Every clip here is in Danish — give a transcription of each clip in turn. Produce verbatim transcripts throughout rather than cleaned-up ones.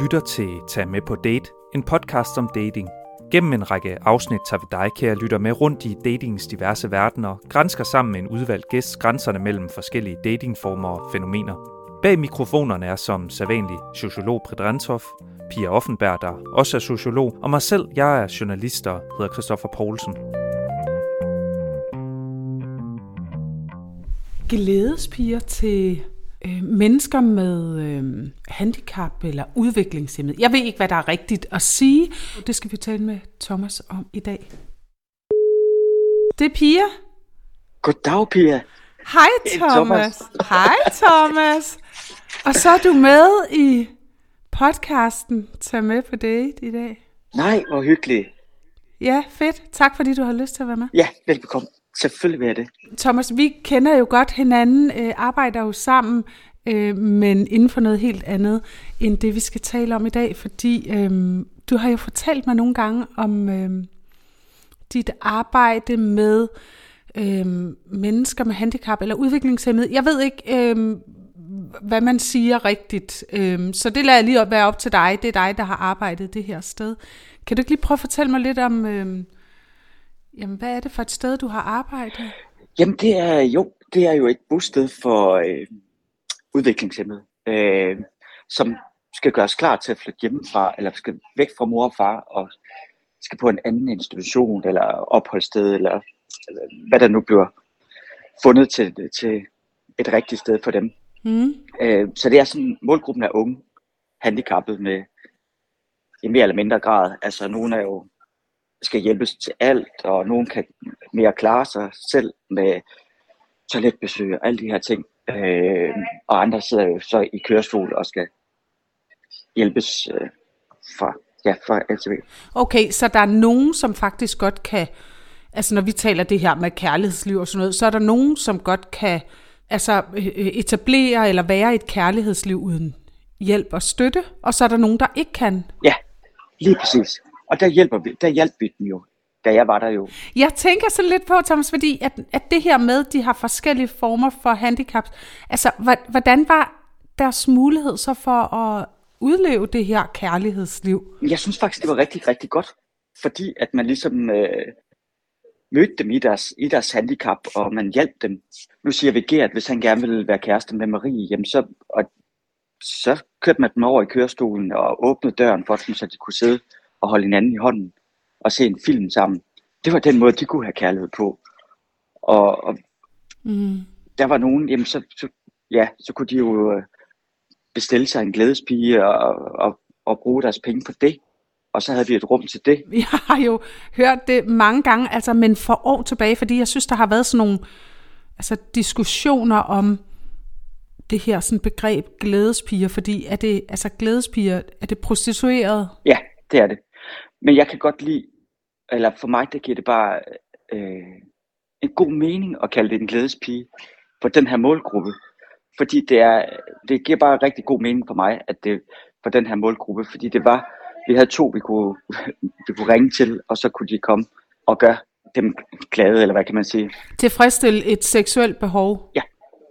lytter til Tag med på Date, en podcast om dating. Gennem en række afsnit tager vi dig, kære lytter, med rundt i datingens diverse verdener, grænsker sammen med en udvalgt gæst grænserne mellem forskellige datingformer og fænomener. Bag mikrofonerne er som sædvanlig sociolog Brit Randtoff, Pia Offenberg, der også er sociolog, og mig selv, jeg er journalist og hedder Christoffer Poulsen. Glædespiger til øh, mennesker med øh, handicap eller udviklingshæmmet. Jeg ved ikke, hvad der er rigtigt at sige. Det skal vi tale med Thomas om i dag. Det er Pia. Goddag, Pia. Hej, Thomas. Thomas. Hej, Thomas. Og så er du med i podcasten Tag med på Date i dag. Nej, hvor hyggeligt. Ja, fedt. Tak fordi du har lyst til at være med. Ja, velbekomme. Selvfølgelig vil jeg det. Thomas, vi kender jo godt hinanden, øh, arbejder jo sammen, øh, men inden for noget helt andet end det, vi skal tale om i dag, fordi øh, du har jo fortalt mig nogle gange om øh, dit arbejde med øh, mennesker med handicap eller udviklingshæmmede. Jeg ved ikke, øh, hvad man siger rigtigt, øh, så det lader jeg lige være op til dig. Det er dig, der har arbejdet det her sted. Kan du ikke lige prøve at fortælle mig lidt om... Øh, Jamen, hvad er det for et sted, du har arbejdet? Jamen, det er jo, det er jo et bosted for øh, udviklingshæmmede, øh, som skal gøres klar til at flytte hjemmefra, eller skal væk fra mor og far, og skal på en anden institution, eller opholdssted, eller, eller hvad der nu bliver fundet til, til et rigtigt sted for dem. Mm. Øh, så det er sådan, målgruppen er unge, handicappede med i mere eller mindre grad. Altså, nogen er jo skal hjælpes til alt, og nogen kan mere klare sig selv med toiletbesøg og alle de her ting. Øh, og andre sidder jo så i kørestol og skal hjælpes øh, fra, ja, fra L T V. Okay, så der er nogen, som faktisk godt kan, altså når vi taler det her med kærlighedsliv og sådan noget, så er der nogen, som godt kan altså, etablere eller være et kærlighedsliv uden hjælp og støtte, og så er der nogen, der ikke kan. Ja, lige præcis. Og der hjælper vi, der hjalp vi dem jo, da jeg var der jo. Jeg tænker sådan lidt på, Thomas, fordi at, at det her med, de har forskellige former for handicaps, altså hvordan var deres mulighed så for at udleve det her kærlighedsliv? Jeg synes faktisk, det var rigtig, rigtig godt, fordi at man ligesom øh, mødte dem i deres, i deres handicap, og man hjalp dem. Nu siger vi Gert, hvis han gerne ville være kæreste med Marie, jamen så, og, så kørte man dem over i kørestolen og åbnede døren for dem, så de kunne sidde og holde hinanden i hånden, og se en film sammen. Det var den måde, de kunne have kærlighed på. Og, og mm. der var nogen, jamen så, så, ja, så kunne de jo bestille sig en glædespige, og, og, og bruge deres penge på det. Og så havde vi et rum til det. Jeg har jo hørt det mange gange, altså, men for år tilbage, fordi jeg synes, der har været sådan nogle altså, diskussioner om det her sådan begreb glædespiger, fordi er det, altså glædespiger, er det prostitueret? Ja. Det er det. Men jeg kan godt lide, eller for mig, der giver det bare øh, en god mening at kalde det en glædespige for den her målgruppe. Fordi det, er, det giver bare rigtig god mening for mig, at det for den her målgruppe. Fordi det var, vi havde to, vi kunne, vi kunne ringe til, og så kunne de komme og gøre dem glade, eller hvad kan man sige. Tilfredsstille et seksuelt behov. Ja,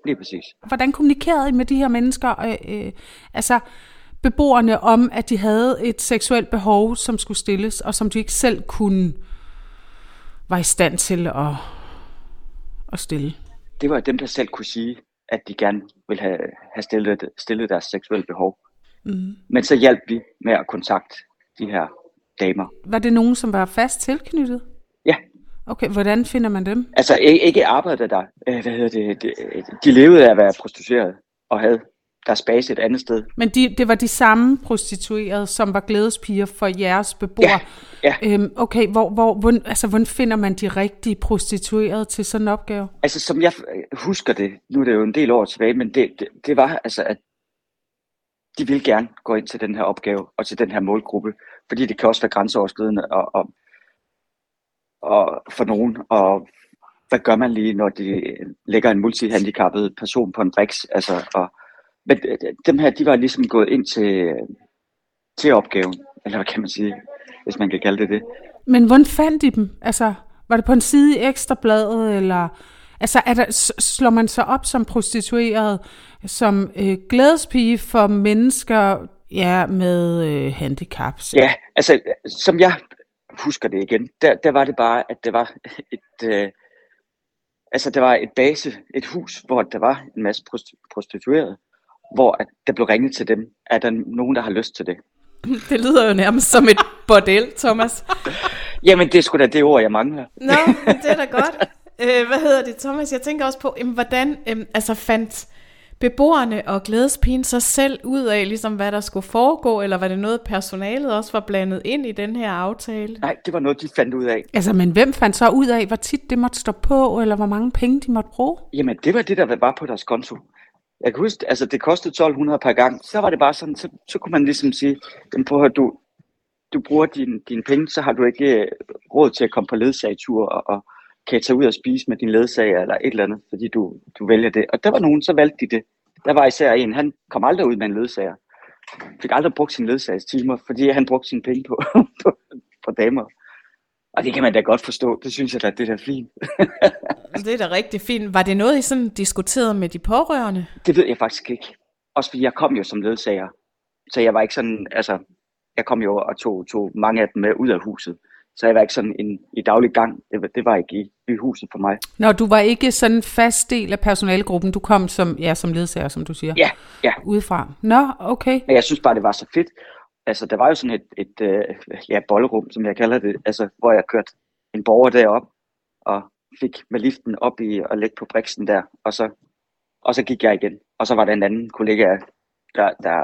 lige præcis. Hvordan kommunikerede I med de her mennesker? Øh, øh, altså... beboerne om, at de havde et seksuelt behov, som skulle stilles, og som de ikke selv kunne være i stand til at, at stille. Det var dem, der selv kunne sige, at de gerne ville have, have stillet, stillet deres seksuelle behov. Mm. Men så hjalp vi med at kontakte de her damer. Var det nogen, som var fast tilknyttet? Ja. Okay, hvordan finder man dem? Altså ikke arbejdede der. Hvad hedder det? De, de levede af at være prostitueret og havde deres base et andet sted. Men de, det var de samme prostituerede, som var glædespiger for jeres beboere. Ja, ja. Øhm, okay, hvor, hvor, hvor, altså, hvordan finder man de rigtige prostituerede til sådan en opgave? Altså, som jeg husker det, nu er det jo en del år tilbage, men det, det, det var altså, at de ville gerne gå ind til den her opgave og til den her målgruppe, fordi det kan også være grænseoverskridende og, og, og for nogen, og hvad gør man lige, når de lægger en multihandicappet person på en briks, altså, og men dem her, de var ligesom gået ind til, til opgaven, eller hvad kan man sige, hvis man kan kalde det det. Men hvordan fandt de dem? Altså, var det på en side i Ekstra Bladet, eller altså, er der, slår man sig op som prostitueret, som øh, glædespige for mennesker, Ja, med øh, handicaps. Ja, altså som jeg husker det igen, der, der var det bare, at der var et, øh, altså der var et base, et hus, hvor der var en masse prostituerede, hvor at der blev ringet til dem, er der nogen, der har lyst til det? Det lyder jo nærmest som et bordel, Thomas. Jamen, det er sgu da det ord, jeg mangler. Nå, men det er da godt. Øh, hvad hedder det, Thomas? Jeg tænker også på, jamen, hvordan øhm, altså fandt beboerne og glædespigen sig selv ud af, ligesom, hvad der skulle foregå, eller var det noget, personalet også var blandet ind i den her aftale? Nej, det var noget, de fandt ud af. Altså, men hvem fandt så ud af, hvor tit det måtte stå på, eller hvor mange penge de måtte bruge? Jamen, det var det, der var på deres konto. Jeg kan huske, altså det kostede tolv hundrede per gang, så var det bare sådan, så, så kunne man ligesom sige, prøv at høre, du, du bruger dine din penge, så har du ikke øh, råd til at komme på ledsagetur, og, og kan tage ud og spise med din ledsager, eller et eller andet, fordi du, du vælger det. Og der var nogen, så valgte de det. Der var især en, han kom aldrig ud med en ledsager. Fik aldrig brugt sine ledsagestimer, fordi han brugte sine penge på, på, på damer. Og det kan man da godt forstå. Det synes jeg da, det er da fint. Det er da rigtig fint. Var det noget, I sådan diskuterede med de pårørende? Det ved jeg faktisk ikke. Også fordi jeg kom jo som ledsager. Så jeg var ikke sådan, altså, jeg kom jo og tog, tog mange af dem med ud af huset. Så jeg var ikke sådan en, i daglig gang. Det var, det var ikke i, i huset for mig. Nå, du var ikke sådan en fast del af personalegruppen. Du kom som, ja, som ledsager, som du siger. Ja, ja. Udefra. Nå, okay. Men jeg synes bare, det var så fedt. Altså, der var jo sådan et, et, et ja, bollerum, som jeg kalder det, altså, hvor jeg kørte en borger derop og fik med liften op i og lægge på briksen der, og så, og så gik jeg igen. Og så var der en anden kollega, der, der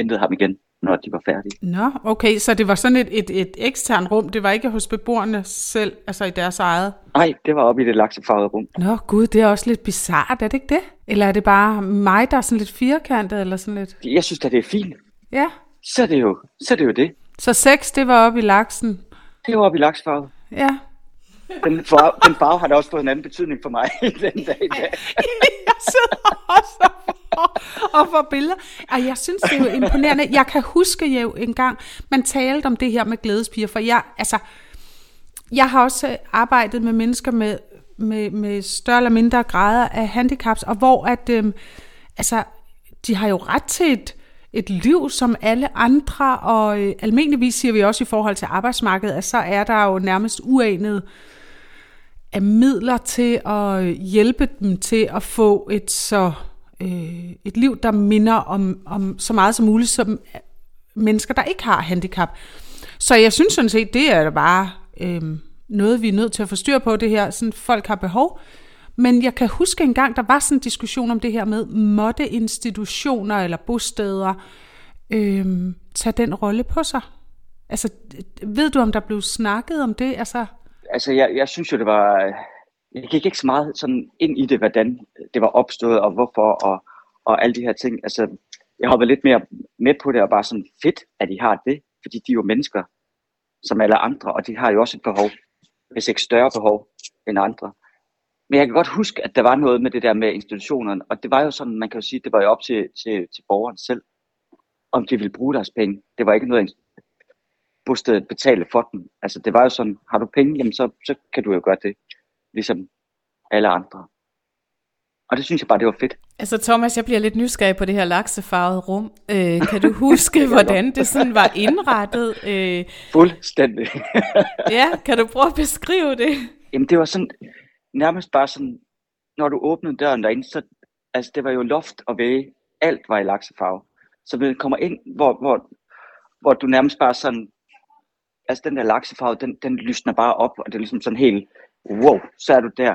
hentede ham igen, når de var færdige. Nå, okay, så det var sådan et, et, et eksternt rum, det var ikke hos beboerne selv, altså i deres eget? Nej, det var oppe i det laksefarvede rum. Nå gud, det er også lidt bizarrt, er det ikke det? Eller er det bare mig, der er sådan lidt firkantet, eller sådan lidt? Jeg synes da, det er fint. Ja. Så er det jo, så er det jo det. Så sex, det var oppe i laksen? Det var oppe i laksfarvet. Ja. Den farve, den farve har da også fået en anden betydning for mig den dag i dag. Jeg sidder også og, og får billeder. Og jeg synes, det er jo imponerende. Jeg kan huske jo engang, man talte om det her med glædespiger, for jeg, altså, jeg har også arbejdet med mennesker med, med, med større eller mindre grader af handicaps, og hvor at, øhm, altså, de har jo ret til et, et liv som alle andre, og øh, almindeligvis siger vi også i forhold til arbejdsmarkedet, at så er der jo nærmest uanet af midler til at hjælpe dem til at få et så øh, et liv, der minder om, om så meget som muligt som mennesker, der ikke har handicap. Så jeg synes sådan set, det er bare øh, noget, vi er nødt til at få styr på, det her, sådan folk har behov. Men jeg kan huske engang, der var sådan en diskussion om det her med, måtte institutioner eller bosteder øh, tage den rolle på sig? Altså, ved du, om der blev snakket om det? Altså, altså jeg, jeg synes jo, det var... Jeg gik ikke så meget sådan ind i det, hvordan det var opstået, og hvorfor, og, og alle de her ting. Altså, jeg hoppede lidt mere med på det, og bare sådan, fedt, at de har det. Fordi de er jo mennesker, som alle andre, og de har jo også et behov. Hvis ikke større behov end andre. Men jeg kan godt huske, at der var noget med det der med institutionerne, og det var jo sådan, man kan jo sige, det var jo op til, til, til borgeren selv, om de ville bruge deres penge. Det var ikke noget, bostedet betalte for dem. Altså det var jo sådan, har du penge, jamen så, så kan du jo gøre det, ligesom alle andre. Og det synes jeg bare, det var fedt. Altså Thomas, jeg bliver lidt nysgerrig på det her laksefarvede rum. Øh, kan du huske, hvordan det sådan var indrettet? Øh... Fuldstændig. Ja, kan du prøve at beskrive det? Jamen det var sådan... Nærmest bare sådan, når du åbnede døren derinde, så, altså det var jo loft og vægge, alt var i laksefarve. Så vi kommer ind, hvor, hvor, hvor du nærmest bare sådan, altså den der laksefarve, den, den lysner bare op, og det er ligesom sådan helt, wow, så er du der.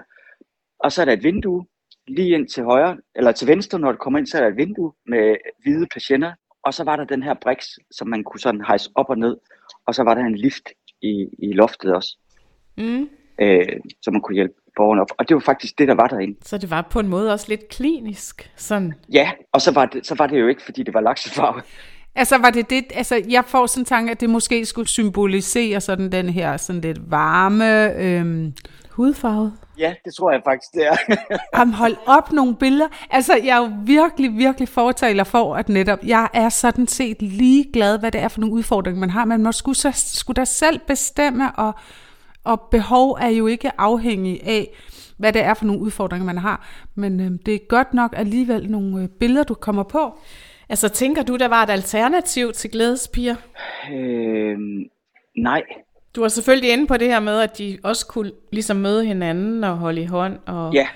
Og så er der et vindue, lige ind til højre, eller til venstre, når du kommer ind, så er der et vindue med hvide persienner, og så var der den her briks, som man kunne sådan hejse op og ned, og så var der en lift i, i loftet også. Mm. Øh, så man kunne hjælpe borgeren op. Og det var faktisk det, der var derinde. Så det var på en måde også lidt klinisk? Sådan. Ja, og så var, det, så var det jo ikke, fordi det var laksefarvet. Altså var det det, altså jeg får sådan en tanke, at det måske skulle symbolisere sådan den her sådan lidt varme øhm, hudfarve. Ja, det tror jeg faktisk, det er. Jamen hold op nogle billeder. Altså jeg er jo virkelig, virkelig fortaler for, at netop, jeg er sådan set ligeglad, hvad det er for nogle udfordringer, man har. Man må skulle, så, skulle da selv bestemme, og Og behov er jo ikke afhængig af, hvad det er for nogle udfordringer, man har. Men øh, det er godt nok alligevel nogle øh, billeder, du kommer på. Altså, tænker du, der var et alternativ til glædespiger? Øh, nej. Du var selvfølgelig inde på det her med, at de også kunne ligesom møde hinanden og holde i hånd og, ja.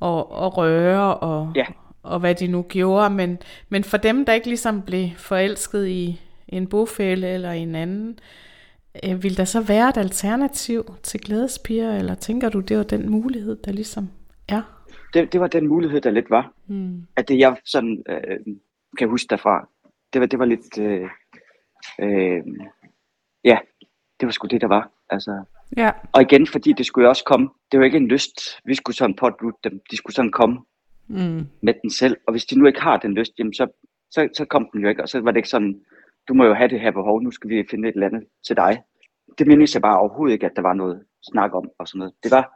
og, og røre og, ja. og hvad de nu gjorde. Men, men for dem, der ikke ligesom blev forelsket i en bofælle eller en anden, øh, ville der så være et alternativ til glædespiger? Eller tænker du, det var den mulighed, der ligesom er? Det, det var den mulighed, der lidt var. Hmm. At det jeg sådan øh, kan huske derfra, det var, det var lidt... Øh, øh, ja... Det var sgu det, der var. Altså. Ja. Og igen, fordi det skulle også komme. Det var ikke en lyst. Vi skulle sådan pådute dem. De skulle sådan komme mm. med den selv. Og hvis de nu ikke har den lyst, jamen så, så, så kom den jo ikke. Og så var det ikke sådan, du må jo have det her behov. Nu skal vi finde et eller andet til dig. Det mindes jeg bare overhovedet ikke, at der var noget snak om og sådan noget. Det var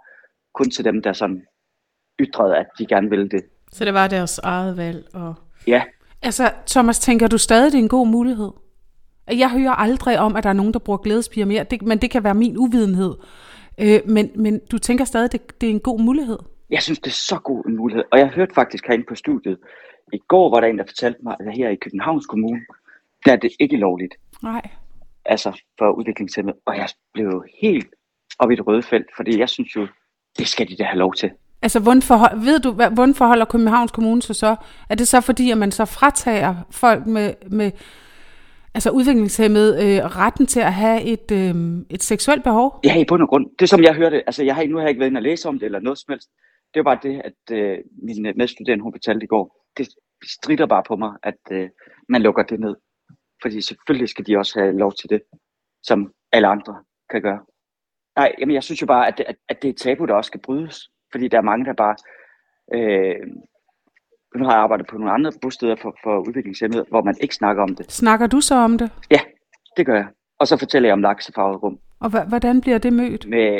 kun til dem, der sådan ytrede, at de gerne ville det. Så det var deres eget valg. Og... Ja. Altså, Thomas, tænker du stadig, det er en god mulighed? Jeg hører aldrig om, at der er nogen, der bruger glædespiger mere, det, men det kan være min uvidenhed. Øh, men, men du tænker stadig, at det, det er en god mulighed? Jeg synes, det er så god en mulighed. Og jeg hørte faktisk herinde på studiet i går, var der en, der fortalte mig, at her i Københavns Kommune, der er det ikke lovligt. Nej. Altså for udviklingshemmede. Og jeg blev jo helt op i det røde felt, fordi jeg synes jo, det skal de da have lov til. Altså, hvordan forhold, ved du, hvordan forholder Københavns Kommune sig så? Er det så fordi, at man så fratager folk med... med altså udviklingshæmmede øh, retten til at have et, øh, et seksuelt behov? Ja, i bund og grund. Det som jeg hørte, altså jeg har, nu har jeg ikke været inde og læse om det eller noget som helst. Det var bare det, at øh, min medstuderende, hun betalte i går, det strider bare på mig, at øh, man lukker det ned. Fordi selvfølgelig skal de også have lov til det, som alle andre kan gøre. Nej, jamen jeg synes jo bare, at det, at, at det er et tabu, der også skal brydes. Fordi der er mange, der bare... Øh, Nu har jeg arbejdet på nogle andre bosteder for, for udviklingshemmede, hvor man ikke snakker om det. Snakker du så om det? Ja, det gør jeg. Og så fortæller jeg om laksefarvet rum. Og h- hvordan bliver det mødt? Med,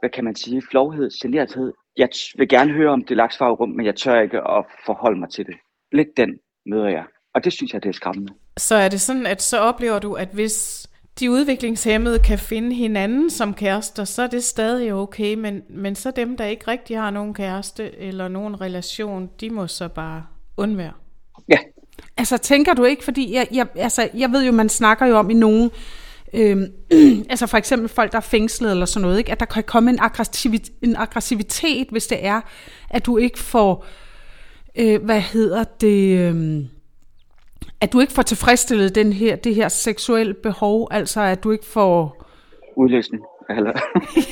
hvad kan man sige, flovhed, generthed. Jeg t- vil gerne høre om det laksefarvet rum, men jeg tør ikke at forholde mig til det. Lidt den møder jeg. Og det synes jeg, det er skræmmende. Så er det sådan, at så oplever du, at hvis de udviklingshemmede kan finde hinanden som kærester, så er det stadig okay, men, men så dem, der ikke rigtig har nogen kæreste eller nogen relation, de må så bare undvære. Ja. Altså tænker du ikke, fordi jeg, jeg, altså, jeg ved jo, man snakker jo om i nogen, øhm, altså for eksempel folk, der er fængslet eller sådan noget, ikke? At der kan komme en aggressivitet, en aggressivitet, hvis det er, at du ikke får, øh, hvad hedder det... Øh, at du ikke får tilfredsstillet den her, det her seksuelle behov, altså at du ikke får... Udløsning, eller...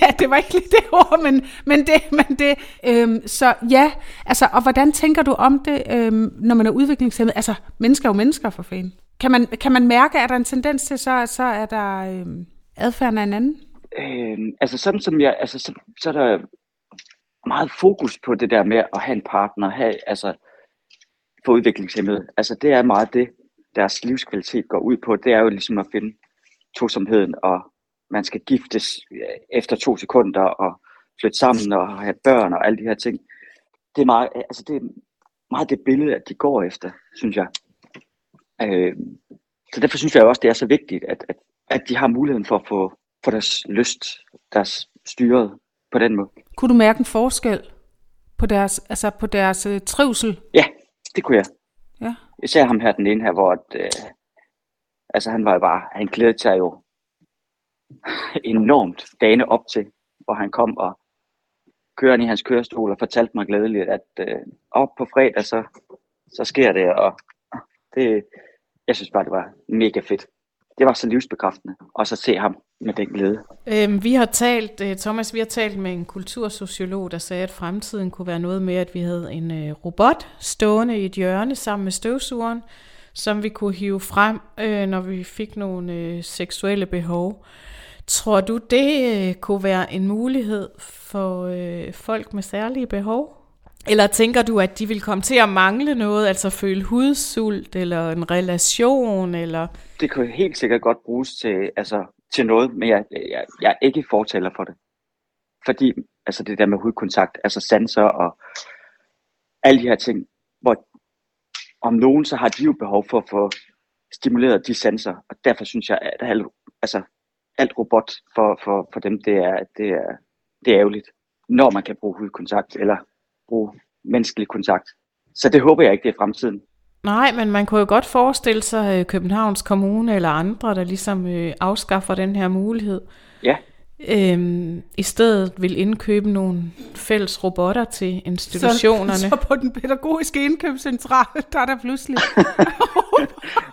ja, det var ikke lige det ord, men, men det... Men det øhm, så ja, altså, og hvordan tænker du om det, øhm, når man er udviklingshemmet? Altså, mennesker er jo mennesker, for fanden. Kan man, kan man mærke, er der en tendens til, så, så er der øhm, adfærden af en anden? Øhm, altså, sådan som jeg... Altså, så, så er der meget fokus på det der med at have en partner, have, altså... for udviklingshemmede. Altså det er meget det, deres livskvalitet går ud på. Det er jo ligesom at finde tosomheden, og man skal giftes efter to sekunder, og flytte sammen, og have børn, og alle de her ting. Det er meget, altså det, er meget det billede, at de går efter, synes jeg. Øh, så derfor synes jeg også, det er så vigtigt, at, at, at de har muligheden for at få for deres lyst, deres styret på den måde. Kunne du mærke en forskel på deres, altså på deres øh, trivsel? Ja. Det kunne jeg. Ja. Især ham her, den ene her, hvor at, øh, altså han var jo bare, han glædede sig jo enormt dagene op til, hvor han kom og kørte i hans kørestol og fortalte mig glædeligt, at øh, op på fredag, så, så sker det, og det, jeg synes bare, det var mega fedt. Det var så livsbekræftende, og så se ham med den glæde. Øhm, vi har talt, Thomas, vi har talt med en kultursociolog, der sagde, at fremtiden kunne være noget med, at vi havde en robot stående i et hjørne sammen med støvsugeren, som vi kunne hive frem, øh, når vi fik nogle øh, seksuelle behov. Tror du, det øh, kunne være en mulighed for øh, folk med særlige behov? Eller tænker du, at de vil komme til at mangle noget, altså føle hudsult eller en relation? Eller det kunne helt sikkert godt bruges til, altså, til noget, men jeg, jeg, jeg er ikke fortaler for det. Fordi altså det der med hudkontakt, altså sanser og alle de her ting, hvor om nogen, så har de jo behov for at få stimuleret de sanser, og derfor synes jeg, at alt, altså, alt robot for, for, for dem, det er, det, er, det er ærgerligt, når man kan bruge hudkontakt eller bruge menneskelig kontakt. Så det håber jeg ikke, det er fremtiden. Nej, men man kunne jo godt forestille sig Københavns Kommune eller andre, der ligesom afskaffer den her mulighed. Ja. Øhm, i stedet vil indkøbe nogle fælles robotter til institutionerne. Så, så på den pædagogiske indkøbscentral, der er der pludselig...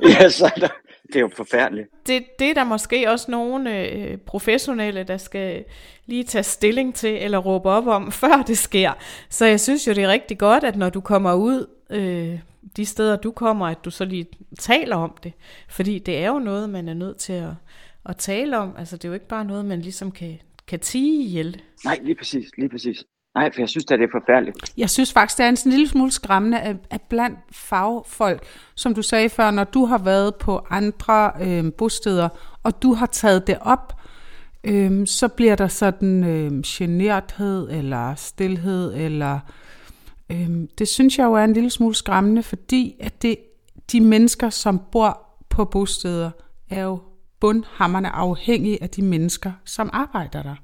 ja, så er der... Det er jo forfærdeligt. Det, det er der måske også nogle øh, professionelle, der skal lige tage stilling til eller råbe op om, før det sker. Så jeg synes jo, det er rigtig godt, at når du kommer ud øh, de steder, du kommer, at du så lige taler om det. Fordi det er jo noget, man er nødt til at, at tale om. Altså det er jo ikke bare noget, man ligesom kan, kan tie ihjel. Nej, lige præcis, lige præcis. Nej, for jeg synes da, det er forfærdeligt. Jeg synes faktisk, det er en lille smule skræmmende, at blandt fagfolk, som du sagde før, når du har været på andre øh, bosteder, og du har taget det op, øh, så bliver der sådan øh, generthed eller stilhed, eller øh, det synes jeg jo er en lille smule skræmmende, fordi at det, de mennesker, som bor på bosteder, er jo bundhammerne afhængige af de mennesker, som arbejder der.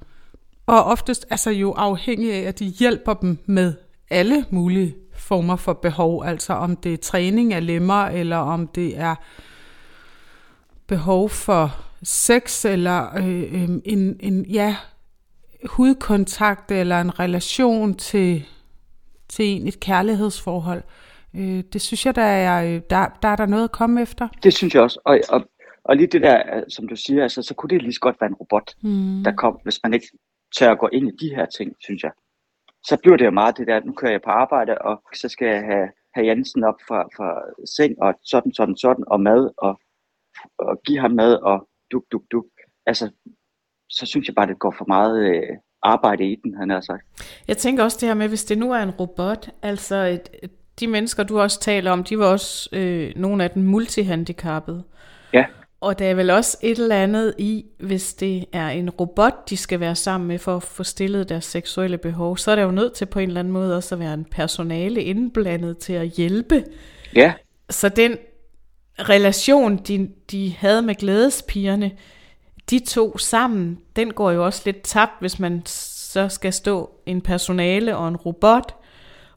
Og oftest altså jo afhængig af, at de hjælper dem med alle mulige former for behov. Altså om det er træning af lemmer, eller om det er behov for sex, eller øh, en, en ja, hudkontakt, eller en relation til, til en, et kærlighedsforhold. Øh, det synes jeg, der er der, der er der noget at komme efter. Det synes jeg også, og, og, og lige det der, som du siger, altså, så kunne det lige så godt være en robot, mm. der kom, hvis man ikke... til at gå ind i de her ting, synes jeg. Så bliver det jo meget det der, nu kører jeg på arbejde, og så skal jeg have, have Jensen op fra, fra seng, og sådan, sådan, sådan, og mad, og, og give ham mad, og duk, duk, duk. Altså, så synes jeg bare, det går for meget øh, arbejde i den, han har sagt. Jeg tænker også det her med, hvis det nu er en robot, altså et, et, de mennesker, du også taler om, de var også øh, nogle af dem multihandicappede. Ja. Og der er vel også et eller andet i, hvis det er en robot, de skal være sammen med for at få stillet deres seksuelle behov, så er der jo nødt til på en eller anden måde også at være en personale indblandet til at hjælpe. Ja. Så den relation, de, de havde med glædespigerne, de to sammen, den går jo også lidt tabt, hvis man så skal stå en personale og en robot,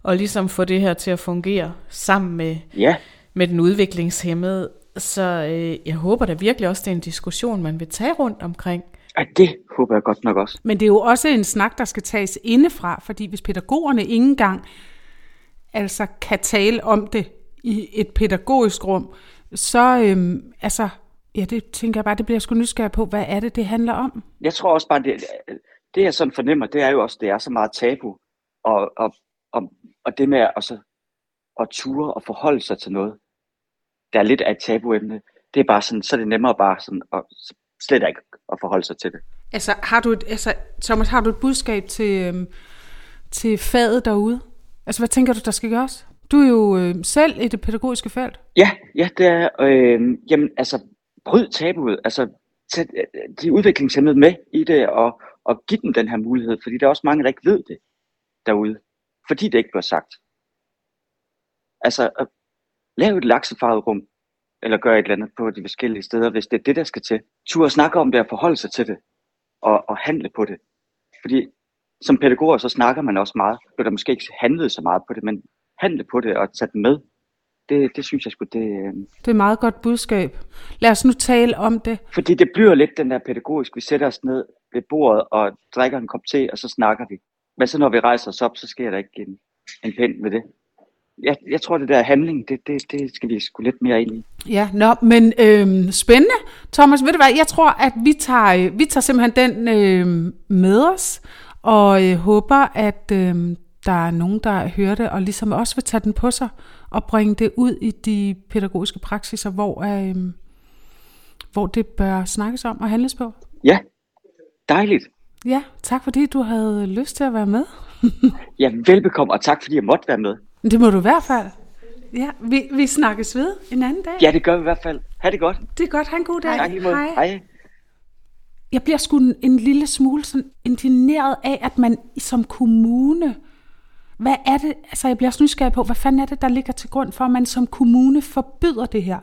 og ligesom få det her til at fungere sammen med, ja. med den udviklingshæmmede. Så øh, jeg håber da virkelig også, det er en diskussion, man vil tage rundt omkring. Ja, det håber jeg godt nok også. Men det er jo også en snak, der skal tages indefra, fordi hvis pædagogerne ikke engang altså, kan tale om det i et pædagogisk rum, så øh, altså, ja, det tænker jeg bare, det bliver jeg sgu nysgerrig på, hvad er det, det handler om? Jeg tror også bare, det, det jeg sådan fornemmer, det er jo også, det er så meget tabu, og, og, og, og det med at, så, at ture og forholde sig til noget. Der er lidt af et tabuemne. Det er bare sådan, så er det nemmere bare sådan at slet ikke at forholde sig til det. Altså har du et, altså Thomas, har du et budskab til øhm, til faget derude? Altså hvad tænker du der skal gøres? Du er jo øhm, selv i det pædagogiske felt. Ja, ja, det er øhm, jamen altså bryd tabuet, altså tag de udviklingshæmmede med i det og og giv dem den her mulighed, fordi der er også mange der ikke ved det derude, fordi det ikke bliver sagt. Altså lav et laksefarvet rum, eller gør et eller andet på de forskellige steder, hvis det er det, der skal til. Tur at snakke om det og forholde sig til det, og, og handle på det. Fordi som pædagoger, så snakker man også meget, og der måske ikke handlede så meget på det, men handle på det og tage det med. Det, det synes jeg sgu, det... Det er et meget godt budskab. Lad os nu tale om det. Fordi det bliver lidt den der pædagogisk, vi sætter os ned ved bordet og drikker en kop te, og så snakker vi. Men så når vi rejser os op, så sker der ikke en, en pind ved det. Jeg, jeg tror, det der handling, det, det, det skal vi sgu lidt mere ind i. Ja, nå, men øh, spændende. Thomas, ved du hvad, jeg tror, at vi tager, vi tager simpelthen den øh, med os, og øh, håber, at øh, der er nogen, der hører det, og ligesom også vil tage den på sig, og bringe det ud i de pædagogiske praksiser, hvor, øh, hvor det bør snakkes om og handles på. Ja, dejligt. Ja, tak fordi du havde lyst til at være med. Ja, velbekomme, og tak fordi jeg måtte være med. Det må du i hvert fald. Ja, vi, vi snakkes ved en anden dag. Ja, det gør vi i hvert fald. Ha' det godt. Det er godt. Ha' en god dag. Hej. Hej. Hej. Jeg bliver sgu en, en lille smule sådan indigneret af, at man som kommune... Hvad er det? Altså, jeg bliver også nysgerrig på, hvad fanden er det, der ligger til grund for, at man som kommune forbyder det her?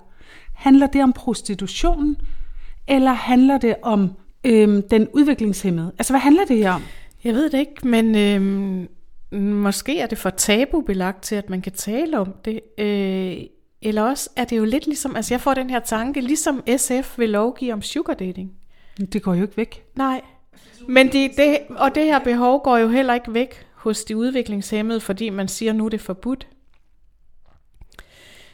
Handler det om prostitutionen? Eller handler det om øhm, den udviklingshæmmede? Altså, hvad handler det her om? Jeg ved det ikke, men... Øhm Måske er det for tabubelagt til, at man kan tale om det. Øh, Eller også er det jo lidt ligesom, altså jeg får den her tanke, ligesom S F vil lovgive om sugar dating. Det går jo ikke væk. Nej, men de, det, og det her behov går jo heller ikke væk hos de udviklingshæmmede, fordi man siger, nu er det forbudt.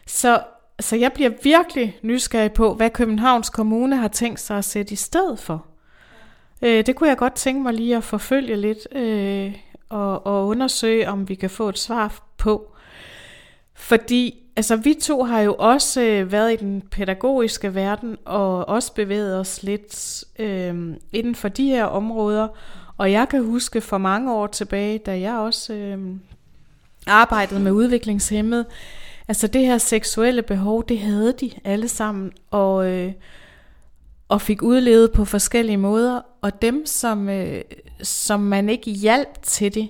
Så, så jeg bliver virkelig nysgerrig på, hvad Københavns Kommune har tænkt sig at sætte i stedet for. Øh, det kunne jeg godt tænke mig lige at forfølge lidt, øh, og, og undersøge, om vi kan få et svar på. Fordi altså, vi to har jo også øh, været i den pædagogiske verden, og også bevæget os lidt øh, inden for de her områder. Og jeg kan huske for mange år tilbage, da jeg også øh, arbejdede med udviklingshæmmede, altså det her seksuelle behov, det havde de alle sammen, og, øh, og fik udlevet på forskellige måder. Og dem, som, øh, som man ikke hjalp til det,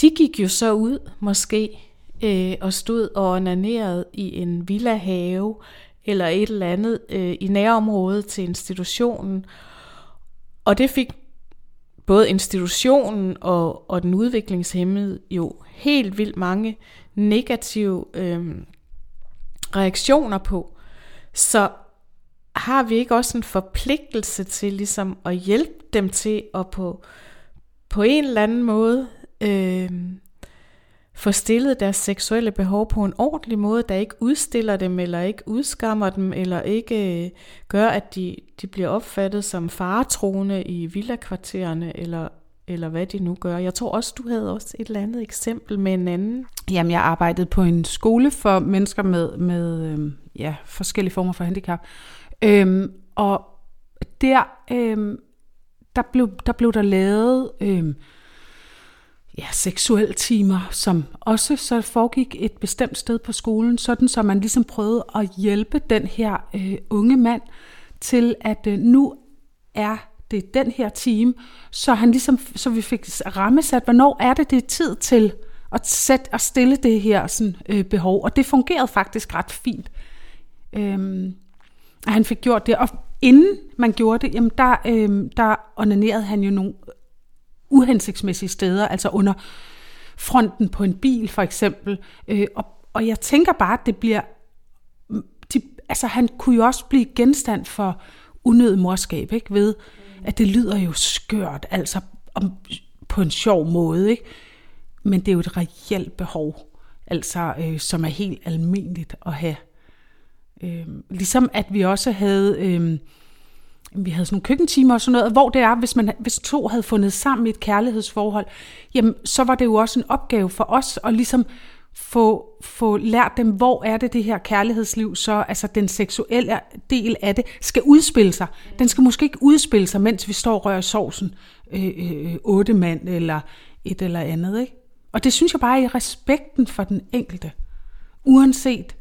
de gik jo så ud måske, øh, og stod og onanerede i en villahave, eller et eller andet øh, i nærområdet til institutionen. Og det fik både institutionen og, og den udviklingshæmmede jo helt vildt mange negative øh, reaktioner på. Så har vi ikke også en forpligtelse til ligesom at hjælpe dem til at på, på en eller anden måde øh, få stillet deres seksuelle behov på en ordentlig måde, der ikke udstiller dem, eller ikke udskammer dem, eller ikke øh, gør, at de, de bliver opfattet som faretroende i villakvartererne, eller eller hvad de nu gør. Jeg tror også, du havde også et eller andet eksempel med en anden. Jamen, jeg arbejdede på en skole for mennesker med, med øhm, ja, forskellige former for handicap. Øhm, og der, øhm, der, blev, der blev der lavet øhm, ja, seksuelle timer, som også så foregik et bestemt sted på skolen, sådan så man ligesom prøvede at hjælpe den her øh, unge mand til, at øh, nu er det er den her time, så han ligesom, så vi fik rammesat, hvornår er det, det er tid til at sætte og stille det her sådan, øh, behov. Og det fungerede faktisk ret fint. Øhm, og han fik gjort det. Og inden man gjorde det, jamen der, øh, der onanerede han jo nogle uhensigtsmæssige steder, altså under fronten på en bil for eksempel. Øh, og, og jeg tænker bare, at det bliver... De, altså han kunne jo også blive genstand for unødig morskab, ikke? Ved at det lyder jo skørt, altså om, på en sjov måde, ikke? Men det er jo et reelt behov, altså øh, som er helt almindeligt at have. Øh, ligesom at vi også havde, øh, vi havde sådan nogle køkkentimer og sådan noget, hvor det er, hvis, man, hvis to havde fundet sammen i et kærlighedsforhold, jamen så var det jo også en opgave for os at ligesom få, få lært dem, hvor er det det her kærlighedsliv så, altså den seksuelle del af det, skal udspille sig. Den skal måske ikke udspille sig, mens vi står og rører sovsen, øh, øh, otte mand eller et eller andet, ikke? Og det synes jeg bare er i respekten for den enkelte, uanset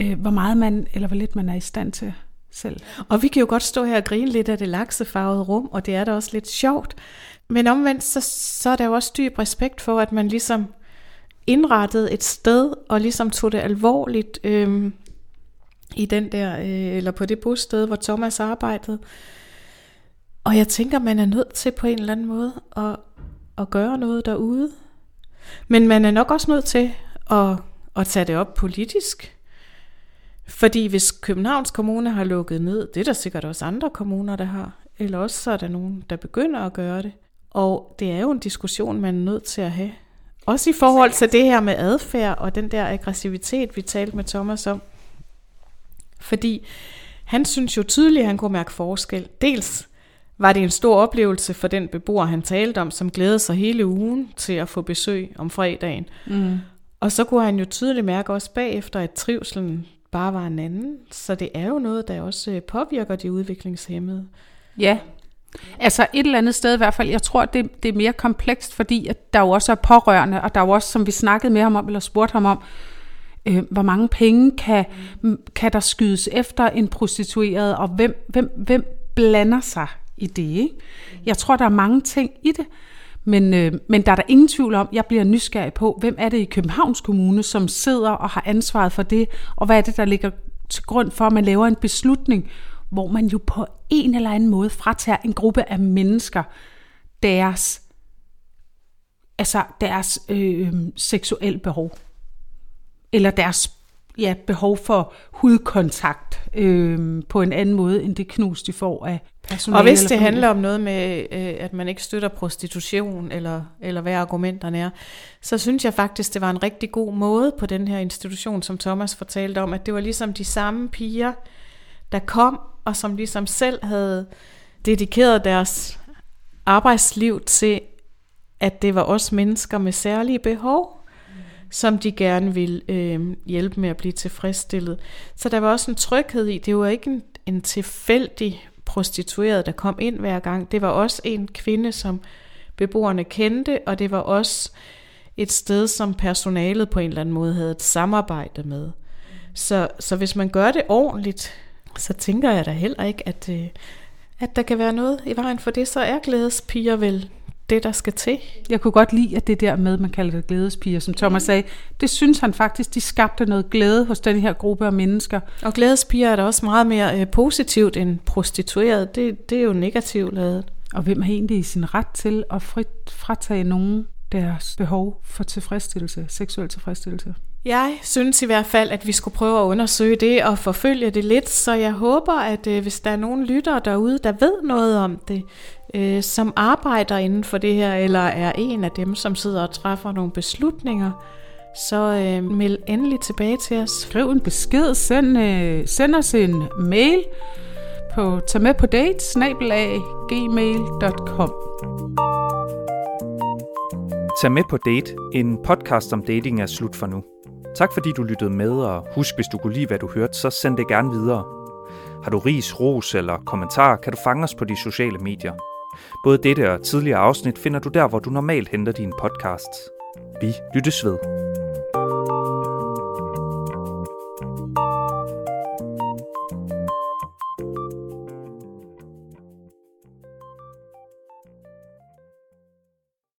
øh, hvor meget man, eller hvor lidt man er i stand til selv. Og vi kan jo godt stå her og grine lidt af det laksefarvede rum, og det er da også lidt sjovt. Men omvendt, så, så er der jo også dyb respekt for, at man ligesom indrettede et sted, og ligesom tog det alvorligt øh, i den der, øh, eller på det bosted, hvor Thomas arbejdede. Og jeg tænker, man er nødt til på en eller anden måde at, at gøre noget derude. Men man er nok også nødt til at, at tage det op politisk. Fordi hvis Københavns Kommune har lukket ned, det er der sikkert også andre kommuner, der har, eller også så er der nogen, der begynder at gøre det. Og det er jo en diskussion, man er nødt til at have. Også i forhold til det her med adfærd og den der aggressivitet, vi talte med Thomas om. Fordi han synes jo tydeligt, at han kunne mærke forskel. Dels var det en stor oplevelse for den beboer, han talte om, som glædede sig hele ugen til at få besøg om fredagen. Mm. Og så kunne han jo tydeligt mærke også bagefter, at trivselen bare var en anden. Så det er jo noget, der også påvirker de udviklingshæmmede. Ja, altså et eller andet sted i hvert fald. Jeg tror, det, det er mere komplekst, fordi at der jo også er pårørende, og der er jo også, som vi snakkede med ham om, eller spurgte ham om, øh, hvor mange penge kan, kan der skydes efter en prostitueret, og hvem, hvem, hvem blander sig i det, ikke? Jeg tror, der er mange ting i det, men, øh, men der er der ingen tvivl om, jeg bliver nysgerrig på, hvem er det i Københavns Kommune, som sidder og har ansvaret for det, og hvad er det, der ligger til grund for, at man laver en beslutning, hvor man jo på en eller anden måde fratager en gruppe af mennesker deres, altså deres øh, seksuelle behov. eller deres ja, behov for hudkontakt øh, på en anden måde, end det knus, de får af personale. Og hvis det handler om noget med, øh, at man ikke støtter prostitution, eller, eller hvad argumenterne er, så synes jeg faktisk, det var en rigtig god måde på den her institution, som Thomas fortalte om, at det var ligesom de samme piger, der kom, og som ligesom selv havde dedikeret deres arbejdsliv til, at det var også mennesker med særlige behov, som de gerne ville øh, hjælpe med at blive tilfredsstillet. Så der var også en tryghed i, det var ikke en, en tilfældig prostitueret, der kom ind hver gang. Det var også en kvinde, som beboerne kendte, og det var også et sted, som personalet på en eller anden måde havde et samarbejde med. Så, så hvis man gør det ordentligt, så tænker jeg da heller ikke, at, øh, at der kan være noget i vejen for det, så er glædespiger vel det, der skal til. Jeg kunne godt lide, at det der med, man kalder det glædespiger, som Thomas mm. sagde, det synes han faktisk, de skabte noget glæde hos den her gruppe af mennesker. Og glædespiger er da også meget mere øh, positivt end prostitueret. Det, det er jo negativt ladet. Og hvem har egentlig i sin ret til at frit fratage nogen deres behov for tilfredsstillelse, seksuel tilfredsstillelse? Jeg synes i hvert fald, at vi skulle prøve at undersøge det og forfølge det lidt, så jeg håber, at øh, hvis der er nogen lyttere derude, der ved noget om det, øh, som arbejder inden for det her, eller er en af dem, som sidder og træffer nogle beslutninger, så øh, meld endelig tilbage til os. Skriv en besked, send, øh, send os en mail på tag med på date, snabel-a gmail punktum com. Tag med på date, en podcast om dating er slut for nu. Tak fordi du lyttede med, og husk, hvis du kunne lide, hvad du hørte, så send det gerne videre. Har du ris, ros eller kommentarer, kan du fange os på de sociale medier. Både dette og tidligere afsnit finder du der, hvor du normalt henter dine podcasts. Vi lyttes ved.